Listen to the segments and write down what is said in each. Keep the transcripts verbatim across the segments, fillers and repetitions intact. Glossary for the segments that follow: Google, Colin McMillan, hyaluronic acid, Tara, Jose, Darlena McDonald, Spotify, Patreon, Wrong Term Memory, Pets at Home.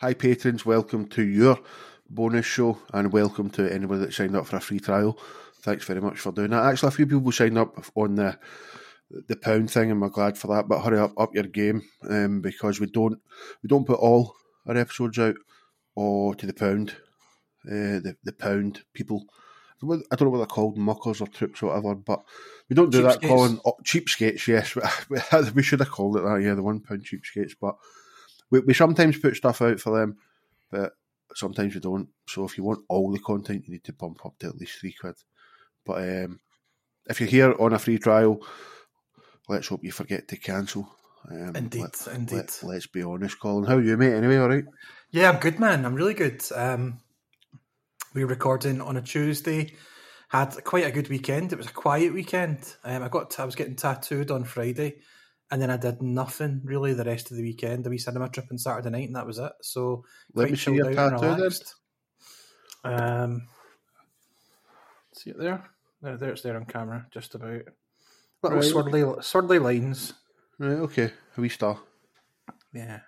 Hi patrons, welcome to your bonus show, and welcome to anybody that signed up for a free trial. Thanks very much for doing that. Actually, a few people signed up on the the pound thing, and we're glad for that. But hurry up, up your game, um, because we don't we don't put all our episodes out or to the pound, uh, the the pound people. I don't know what they're called, muckers or troops or whatever, but we don't do cheap that, skates. Colin. Oh, cheapskates, yes. We should have called it that, yeah, the one pound cheapskates. But we, we sometimes put stuff out for them, but sometimes we don't. So if you want all the content, you need to bump up to at least three quid. But um, if you're here on a free trial, let's hope you forget to cancel. Um, indeed, let, indeed. Let, let's be honest, Colin. How are you, mate? Anyway, all right? Yeah, I'm good, man. I'm really good. Um We're recording on a Tuesday. Had quite a good weekend. It was a quiet weekend. Um, I got t- I was getting tattooed on Friday, and then I did nothing really the rest of the weekend. A wee cinema trip on Saturday night, and that was it. So let me see your tattoo then. Um, see it there? There, there it's there on camera. Just about little right. swirly, swirly lines. Right. Okay. A wee star. Yeah.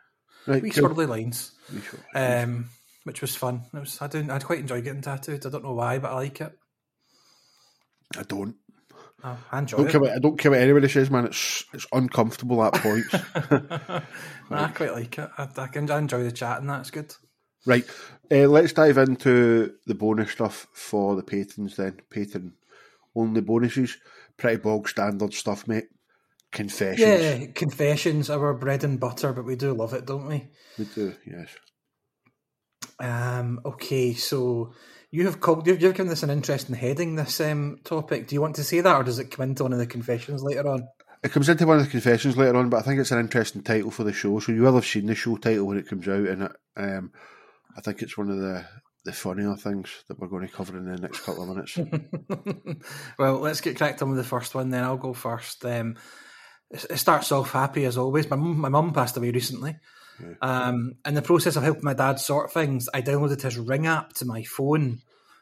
Right. Wee cool. swirly lines. Wee short, um. Which was fun. It was, I didn't, I'd quite enjoy getting tattooed. I don't know why, but I like it. I don't. Oh, I enjoy don't it. Care what, I don't care what anybody says, man. It's it's uncomfortable at points. Like, nah, I quite like it. I, I, can, I enjoy the chat, and that's good. Right. Uh, let's dive into the bonus stuff for the patrons then. Patron only bonuses. Pretty bog standard stuff, mate. Confessions. Yeah, confessions are our bread and butter, but we do love it, don't we? We do, yes. Um, okay, so you have called, you've, you've given this an interesting heading, this um, topic. Do you want to say that, or does it come into one of the confessions later on? It comes into one of the confessions later on, but I think it's an interesting title for the show. So you will have seen the show title when it comes out, and it, um, I think it's one of the, the funnier things that we're going to cover in the next couple of minutes. Well, let's get cracked on with the first one then. I'll go first. Um, it, it starts off happy as always. My, my mum passed away recently. Um, in the process of helping my dad sort things, I downloaded his Ring app to my phone.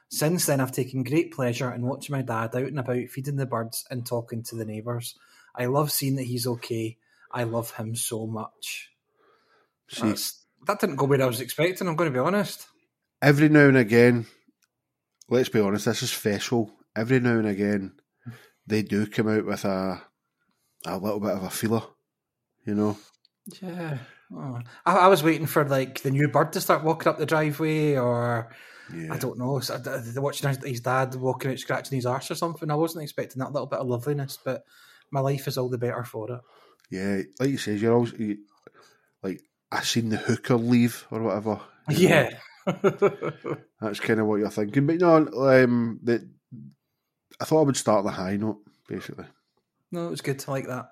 Since then, I've taken great pleasure in watching my dad out and about, feeding the birds and talking to the neighbours. I love seeing that he's okay. I love him so much. See, that didn't go where I was expecting, I'm going to be honest. Every now and again, let's be honest, this is Fessel. Every now and again, they do come out with a a little bit of a feeler, you know? Yeah. Oh, I, I was waiting for like the new bird to start walking up the driveway, or yeah. I don't know, watching his dad walking out scratching his arse or something. I wasn't expecting that little bit of loveliness, but my life is all the better for it. Yeah, like you say, you're always you, like I seen the hooker leave or whatever. Yeah, that's kind of what you're thinking. But no, um, the, I thought I would start the high note basically. No, it was good. I like that.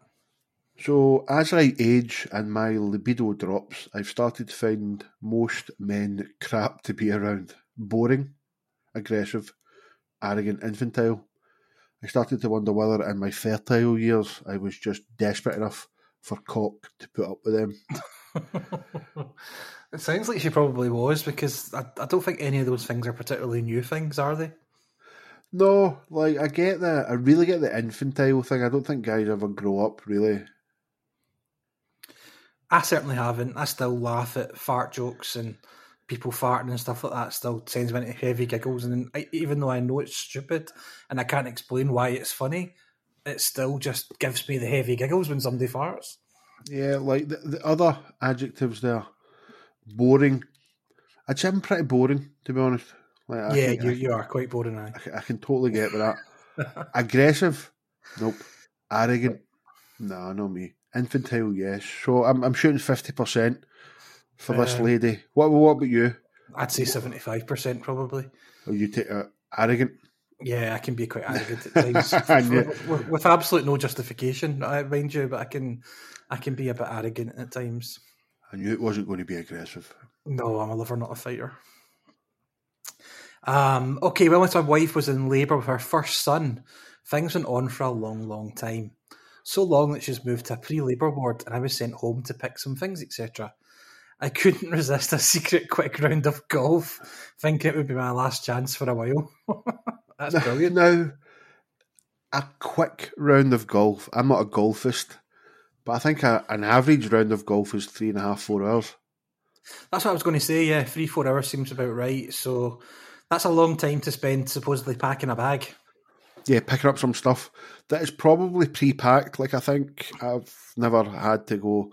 So, as I age and my libido drops, I've started to find most men crap to be around. Boring, aggressive, arrogant, infantile. I started to wonder whether in my fertile years I was just desperate enough for cock to put up with them. It sounds like she probably was, because I, I don't think any of those things are particularly new things, are they? No, like, I get that. I really get the infantile thing. I don't think guys ever grow up, really. I certainly haven't. I still laugh at fart jokes and people farting and stuff like that. Still sends me into heavy giggles, and I, even though I know it's stupid and I can't explain why it's funny, it still just gives me the heavy giggles when somebody farts. Yeah, like the, the other adjectives there, boring. I'd say I'm pretty boring, to be honest. Like, I yeah, can, you I, you are quite boring. I, I can totally get with that. Aggressive, nope. Arrogant, no, not me. Infantile, yes. So I'm I'm shooting fifty percent for uh, this lady. What what about you? I'd say seventy-five percent probably. Oh, you take uh, arrogant? Yeah, I can be quite arrogant at times. for, with, with absolute no justification, mind you, but I can I can be a bit arrogant at times. I knew it wasn't going to be aggressive. No, I'm a lover, not a fighter. Um, okay, well, once my wife was in labour with her first son, things went on for a long, long time. So long that she's moved to a pre-labour ward, and I was sent home to pick some things, et cetera. I couldn't resist a secret quick round of golf, thinking it would be my last chance for a while. That's now, brilliant. Now, a quick round of golf. I'm not a golfist, but I think a, an average round of golf is three and a half, four hours. That's what I was going to say, yeah. Three, four hours seems about right. So that's a long time to spend supposedly packing a bag. Yeah, picking up some stuff that is probably pre-packed. Like, I think I've never had to go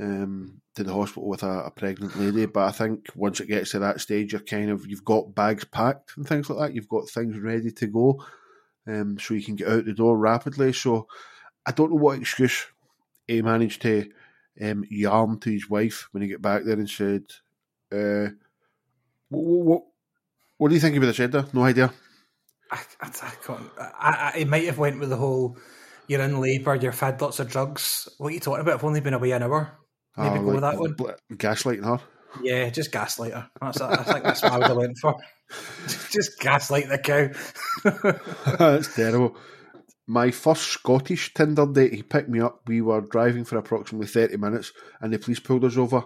um, to the hospital with a, a pregnant lady, but I think once it gets to that stage, you're kind of, you've got bags packed and things like that. You've got things ready to go, um, so you can get out the door rapidly. So I don't know what excuse he managed to um, yarn to his wife when he got back there and said, uh, what, what, what do you think he would have said there? No idea. I, I, I can't. I, I, it might have went with the whole, you're in labour, you've had lots of drugs. What are you talking about? I've only been away an hour. Maybe oh, go like, with that one. Bl- gaslighting her. Yeah, just gaslight her. That's, I think that's what I would have went for. Just gaslight the cow. That's terrible. My first Scottish Tinder date, he picked me up. We were driving for approximately thirty minutes and the police pulled us over.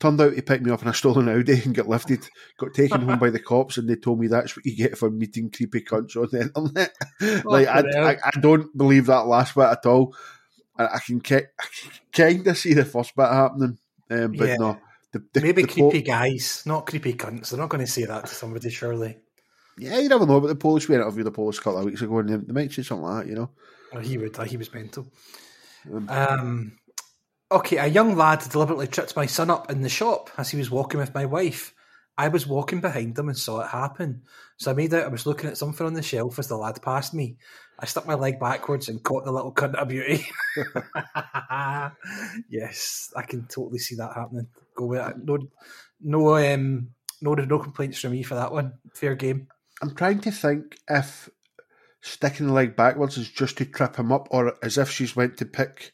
Turned out he picked me up in a stolen Audi and got lifted. Got taken home by the cops, and they told me that's what you get for meeting creepy cunts on the internet. Oh, like I, I, I don't believe that last bit at all. I, I can, ke- can kind of see the first bit happening, um, but yeah. no. The, the, Maybe the creepy po- guys, not creepy cunts. They're not going to say that to somebody, surely. Yeah, you never know. But the Polish, we interviewed the Polish a couple of weeks ago, and they, they might say something like that. You know, oh, he would. He was mental. Um. um Okay, a young lad deliberately tripped my son up in the shop as he was walking with my wife. I was walking behind him and saw it happen. So I made out I was looking at something on the shelf as the lad passed me. I stuck my leg backwards and caught the little cunt of beauty. Yes, I can totally see that happening. Go with it. No, no, um, no, no complaints from me for that one. Fair game. I'm trying to think if sticking the leg backwards is just to trip him up, or as if she's went to pick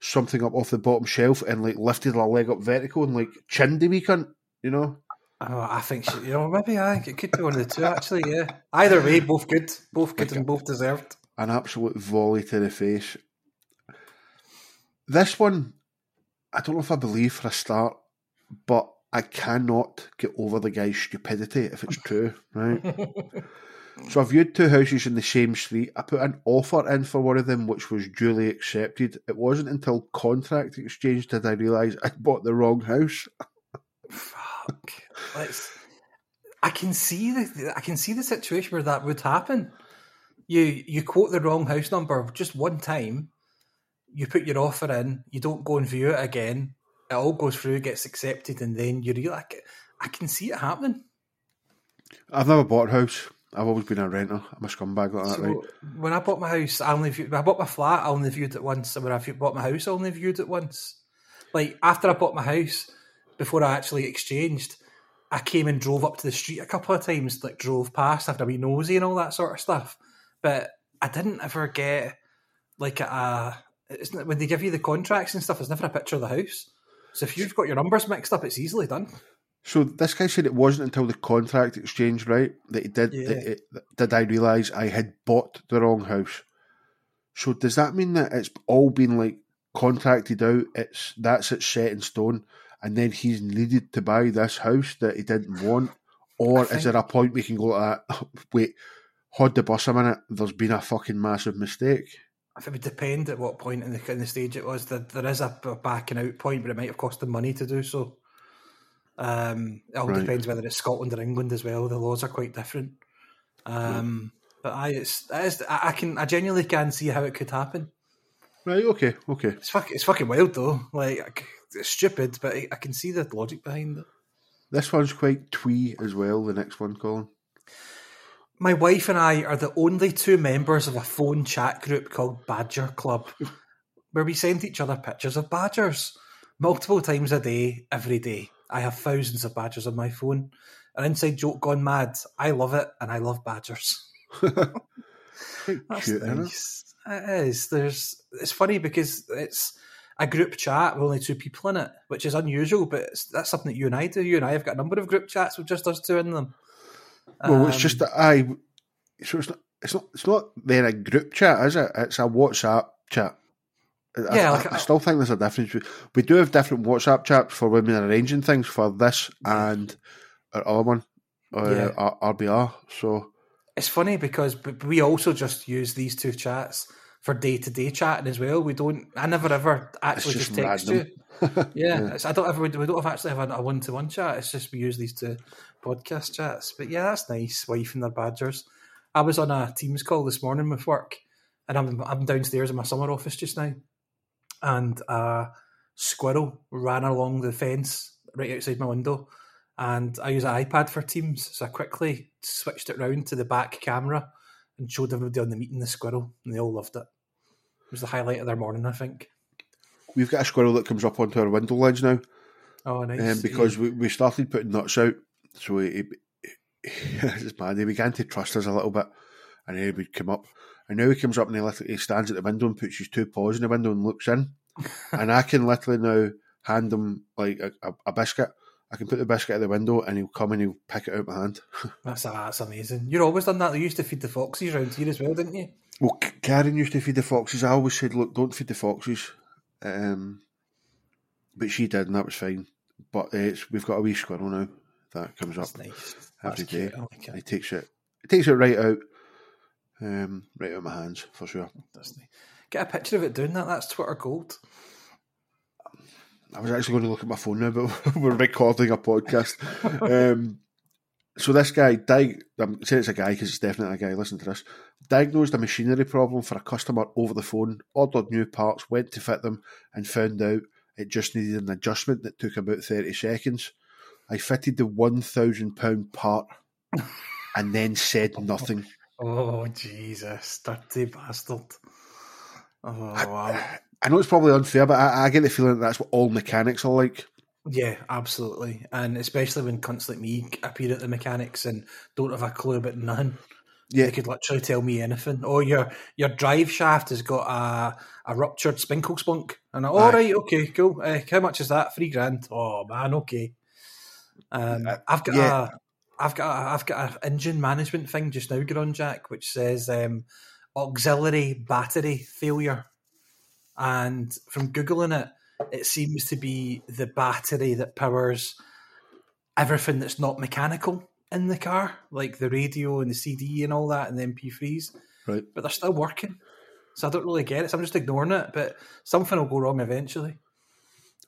something up off the bottom shelf and like lifted her leg up vertical and like chinned the wee cunt, you know? Oh, I think she, you know, maybe I think it could be one of the two actually, yeah. Either way, both good. Both good like and both deserved. An absolute volley to the face. This one, I don't know if I believe for a start, but I cannot get over the guy's stupidity if it's true, right? So I viewed two houses in the same street. I put an offer in for one of them, which was duly accepted. It wasn't until contract exchange did I realise I'd bought the wrong house. Fuck. Let's, I can see the I can see the situation where that would happen. You you quote the wrong house number just one time. You put your offer in. You don't go and view it again. It all goes through, gets accepted, and then you realise. I can see it happening. I've never bought a house. I've always been a renter. I'm a scumbag like that, so, right? When I bought my house, I only viewed, when I bought my flat, I only viewed it once. And when I bought my house, I only viewed it once. Like, after I bought my house, before I actually exchanged, I came and drove up to the street a couple of times, like, drove past, after a wee nosy and all that sort of stuff. But I didn't ever get, like, a... It's, when they give you the contracts and stuff, there's never a picture of the house. So if you've got your numbers mixed up, it's easily done. So this guy said it wasn't until the contract exchange, right, that he did, yeah. that it, did I realise I had bought the wrong house. So does that mean that it's all been, like, contracted out, it's that's it set in stone, and then he's needed to buy this house that he didn't want? Or think, is there a point we can go to that, wait, hold the bus a minute, there's been a fucking massive mistake? I think it would depend at what point in the, in the stage it was. There, there is a backing out point, but it might have cost them money to do so. Um, it all right. depends whether it's Scotland or England as well. The laws are quite different. Um, right. But I, it's, it's, I can, I genuinely can see how it could happen. Right. Okay. Okay. It's fucking, it's fucking wild though. Like, it's stupid, but I can see the logic behind it. This one's quite twee as well. The next one, Colin. My wife and I are the only two members of a phone chat group called Badger Club, where we send each other pictures of badgers multiple times a day, every day. I have thousands of badgers on my phone. An inside joke gone mad. I love it, and I love badgers. That's cute, nice. Isn't it? It is. There's, it's funny because it's a group chat with only two people in it, which is unusual, but it's, that's something that you and I do. You and I have got a number of group chats with just us two in them. Well, um, it's just that I... So it's not, it's not, it's not then a group chat, is it? It's a WhatsApp chat. Yeah, I, like, I, I still think there's a difference. We do have different WhatsApp chats for when we're arranging things for this and our other one, uh, yeah. R B R. So it's funny because we also just use these two chats for day-to-day chatting as well. We don't, I never ever actually just, just text random. you. Yeah, yeah. It's, I don't ever, we don't actually have a one-to-one chat. It's just we use these two podcast chats. But yeah, that's nice, wife and their badgers. I was on a Teams call this morning with work, and I'm I'm downstairs in my summer office just now, and a squirrel ran along the fence right outside my window, and I use an iPad for Teams, so I quickly switched it round to the back camera and showed everybody on the meeting the squirrel, and they all loved it. It was the highlight of their morning, I think. We've got a squirrel that comes up onto our window ledge now. Oh, nice. Um, because yeah. we, we started putting nuts out, so he, he, it's mad, he began to trust us a little bit, and he would come up. And now he comes up and he literally stands at the window and puts his two paws in the window and looks in. And I can literally now hand him like a, a, a biscuit. I can put the biscuit at the window and he'll come and he'll pick it out of my hand. That's uh, that's amazing. You've always done that. You used to feed the foxes around here as well, didn't you? Well, Karen used to feed the foxes. I always said, look, don't feed the foxes. Um, but she did, and that was fine. But uh, it's, we've got a wee squirrel now that comes that's up nice. every that's day. Oh, okay. He takes it. He takes it right out. Um, right out of my hands, for sure. That's nice. Get a picture of it doing that. That's Twitter gold. I was actually going to look at my phone now, but we're recording a podcast. um, so this guy, di- I'm saying it's a guy because it's definitely a guy, listen to this, diagnosed a machinery problem for a customer over the phone, ordered new parts, went to fit them, and found out it just needed an adjustment that took about thirty seconds. I fitted the one thousand pound part and then said nothing. Oh, Jesus, dirty bastard. Oh, I, wow. I know it's probably unfair, but I, I get the feeling that that's what all mechanics are like. Yeah, absolutely. And especially when cunts like me appear at the mechanics and don't have a clue about nothing. Yeah. They could literally tell me anything. Oh, your your drive shaft has got a, a ruptured spinkle spunk. And I, oh, Aye. right, okay, cool. Uh, how much is that? Three grand. Oh, man, okay. Um, uh, I've got yeah. a... I've got a, I've got an engine management thing just now, Gron Jack, which says um, auxiliary battery failure. And from Googling it, it seems to be the battery that powers everything that's not mechanical in the car, like the radio and the C D and all that and the M P threes. Right. But they're still working. So I don't really get it. So I'm just ignoring it, but something will go wrong eventually.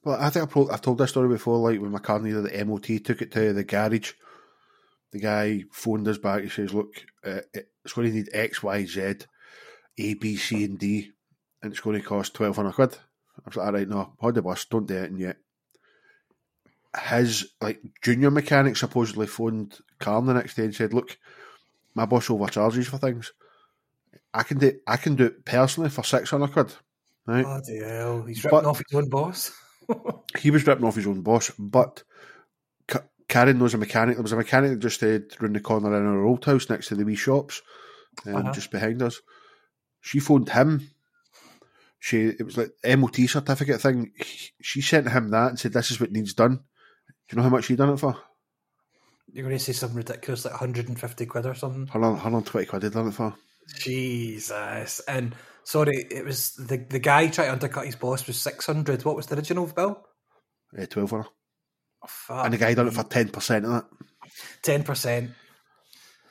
Well, I think I've told this story before, like when my car needed the M O T, took it to the garage. The guy phoned us back. He says, look, uh, it's going to need X, Y, Z, A, B, C, and D, and it's going to cost twelve hundred quid. I was like, all right, no, hold the bus, don't do it yet. His like junior mechanic supposedly phoned Carm the next day and said, look, my boss overcharges for things. I can do I can do it personally for six hundred quid. Right? Bloody hell, he's ripping but, off his own boss. He was ripping off his own boss, but... Karen knows a mechanic. There was a mechanic that just stayed round the corner in our old house next to the wee shops, um, uh-huh. just behind us. She phoned him. She It was like M O T certificate thing. He, she sent him that and said, this is what needs done. Do you know how much he done it for? You're going to say something ridiculous, like one hundred fifty quid or something? one hundred, one hundred twenty quid he done it for. Jesus. And sorry, it was the, the guy trying to undercut his boss was six hundred. What was the original bill? Yeah, twelve hundred. Oh, and the guy done it for ten percent of that. ten percent.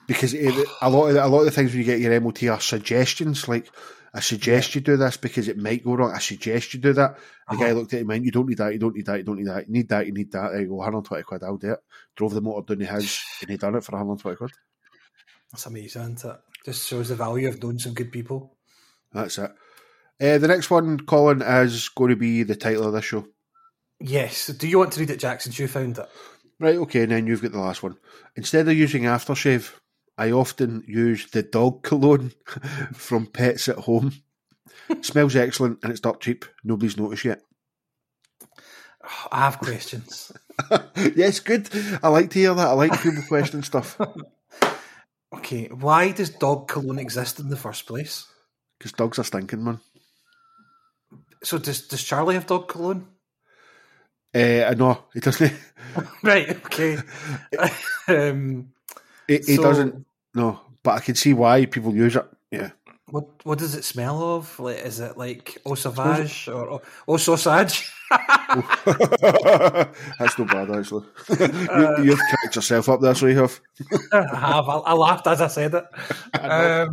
Because it, a lot of the, a lot of the things when you get your M O T are suggestions. Like, I suggest yeah. you do this because it might go wrong. I suggest you do that. The uh-huh. guy looked at him and went, you don't need that, you don't need that, you don't need that. You need that, you need that. There you go, one hundred twenty quid, I'll do it. Drove the motor down the house and he done it for one hundred twenty quid. That's amazing, isn't it? Just shows the value of knowing some good people. That's it. Uh, the next one, Colin, is going to be the title of this show. Yes. Do you want to read it, Jack, since you found it? Right, okay, and then you've got the last one. Instead of using aftershave, I often use the dog cologne from Pets at Home. Smells excellent and it's dirt cheap. Nobody's noticed yet. Oh, I have questions. Yes, good. I like to hear that. I like people question stuff. Okay, why does dog cologne exist in the first place? Because dogs are stinking, man. So does, does Charlie have dog cologne? Uh, no, he doesn't. Right, okay. um, it, so, he doesn't, no, but I can see why people use it, yeah. What What does it smell of? Like, is it like Eau Sauvage it, or Eau Sausage? That's not bad, actually. you, you've cracked yourself up there, so you have. I have, I, I laughed as I said it. I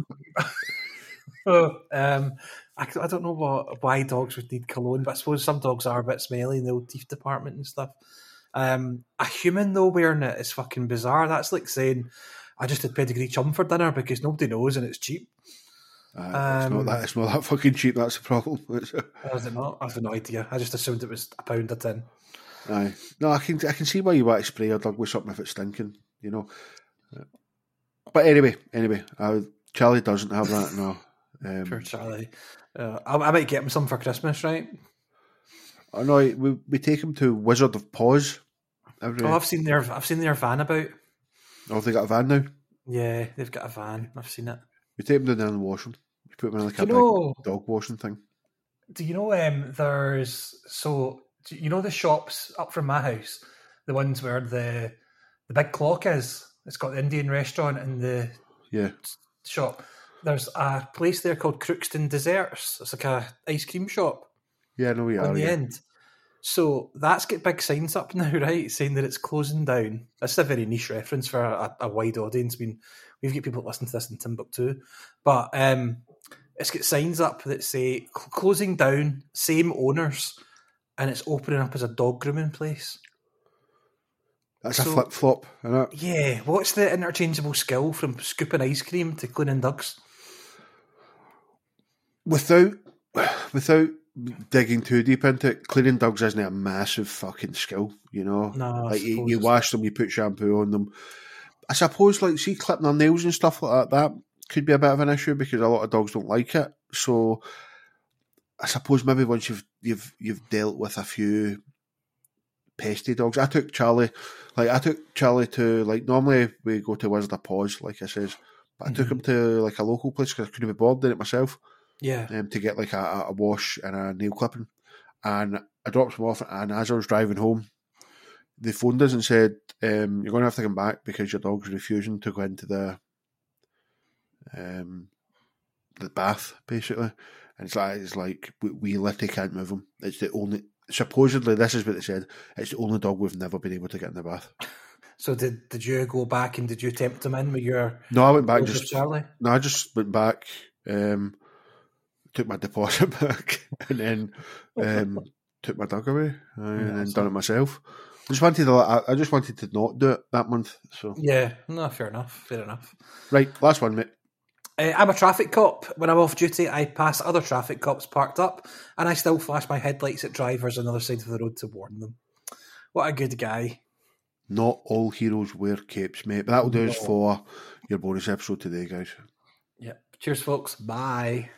um, um, I, I don't know what, why dogs would need cologne, but I suppose some dogs are a bit smelly in the old teeth department and stuff. Um, a human, though, wearing it is fucking bizarre. That's like saying, I just had pedigree chum for dinner because nobody knows and it's cheap. Uh, um, it's, not that, it's not that fucking cheap, that's the problem. Is it not? I have no idea. I just assumed it was a pound a tin. Aye. No, I can I can see why you want to spray your dog with something if it's stinking, you know. But anyway, anyway, uh, Charlie doesn't have that, no. Um, Poor Charlie. Uh, I, I might get him some for Christmas, right? Oh no, we we take him to Wizard of Paws. Every... Oh, I've seen their I've seen their van about. Oh, have they got a van now? Yeah, they've got a van. I've seen it. We take them down there and wash them. We put them in like a know, big dog washing thing. Do you know um, there's so do you know the shops up from my house, the ones where the the big clock is? It's got the Indian restaurant and the yeah shop. There's a place there called Crookston Desserts. It's like a ice cream shop. Yeah, no, we are. On the yeah. end. So that's got big signs up now, right, saying that it's closing down. That's a very niche reference for a, a wide audience. I mean, we've got people listening to this in Timbuktu. But um, it's got signs up that say, closing down, same owners, and it's opening up as a dog grooming place. That's so, a flip-flop, isn't it? Yeah. What's the interchangeable skill from scooping ice cream to cleaning dogs? Without... Without... digging too deep into it, cleaning dogs isn't a massive fucking skill, you know? No, like you, you wash them, you put shampoo on them. I suppose, like, see, clipping their nails and stuff like that, that could be a bit of an issue because a lot of dogs don't like it. So I suppose maybe once you've you've you've dealt with a few pesty dogs. I took Charlie, like, I took Charlie to, like, normally we go to Wizard of Paws, like I says, but I mm-hmm. took him to, like, a local place because I couldn't be bothered doing it myself. Yeah, um, to get like a, a wash and a nail clipping, and I dropped them off. And as I was driving home, they phoned us and said, um, "You're going to have to come back because your dog's refusing to go into the um the bath, basically." And it's like it's like we, we literally can't move him. It's the only supposedly this is what they said. It's the only dog we've never been able to get in the bath. So did did you go back and did you tempt him in with your? No, I went back and just Charlie. No, I just went back. Um, Took my deposit back and then um, took my dog away uh, yeah, and then done it myself. I just wanted to, I just wanted to not do it that month. So yeah, no, fair enough, fair enough. Right, last one, mate. Uh, I'm a traffic cop. When I'm off duty, I pass other traffic cops parked up, and I still flash my headlights at drivers on the other side of the road to warn them. What a good guy! Not all heroes wear capes, mate. But that will do us for your bonus episode today, guys. Yeah. Cheers, folks. Bye.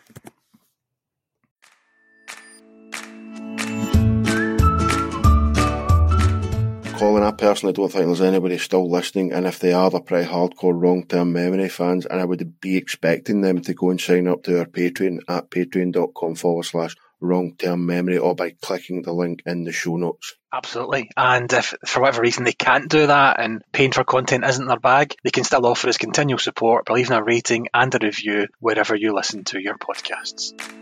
Colin, I personally don't think there's anybody still listening, and if they are, they're pretty hardcore Wrong Term Memory fans, and I would be expecting them to go and sign up to our Patreon at patreon.com forward slash Wrong Term Memory, or by clicking the link in the show notes. Absolutely. And if for whatever reason they can't do that and paying for content isn't their bag, they can still offer us continual support by leaving a rating and a review wherever you listen to your podcasts.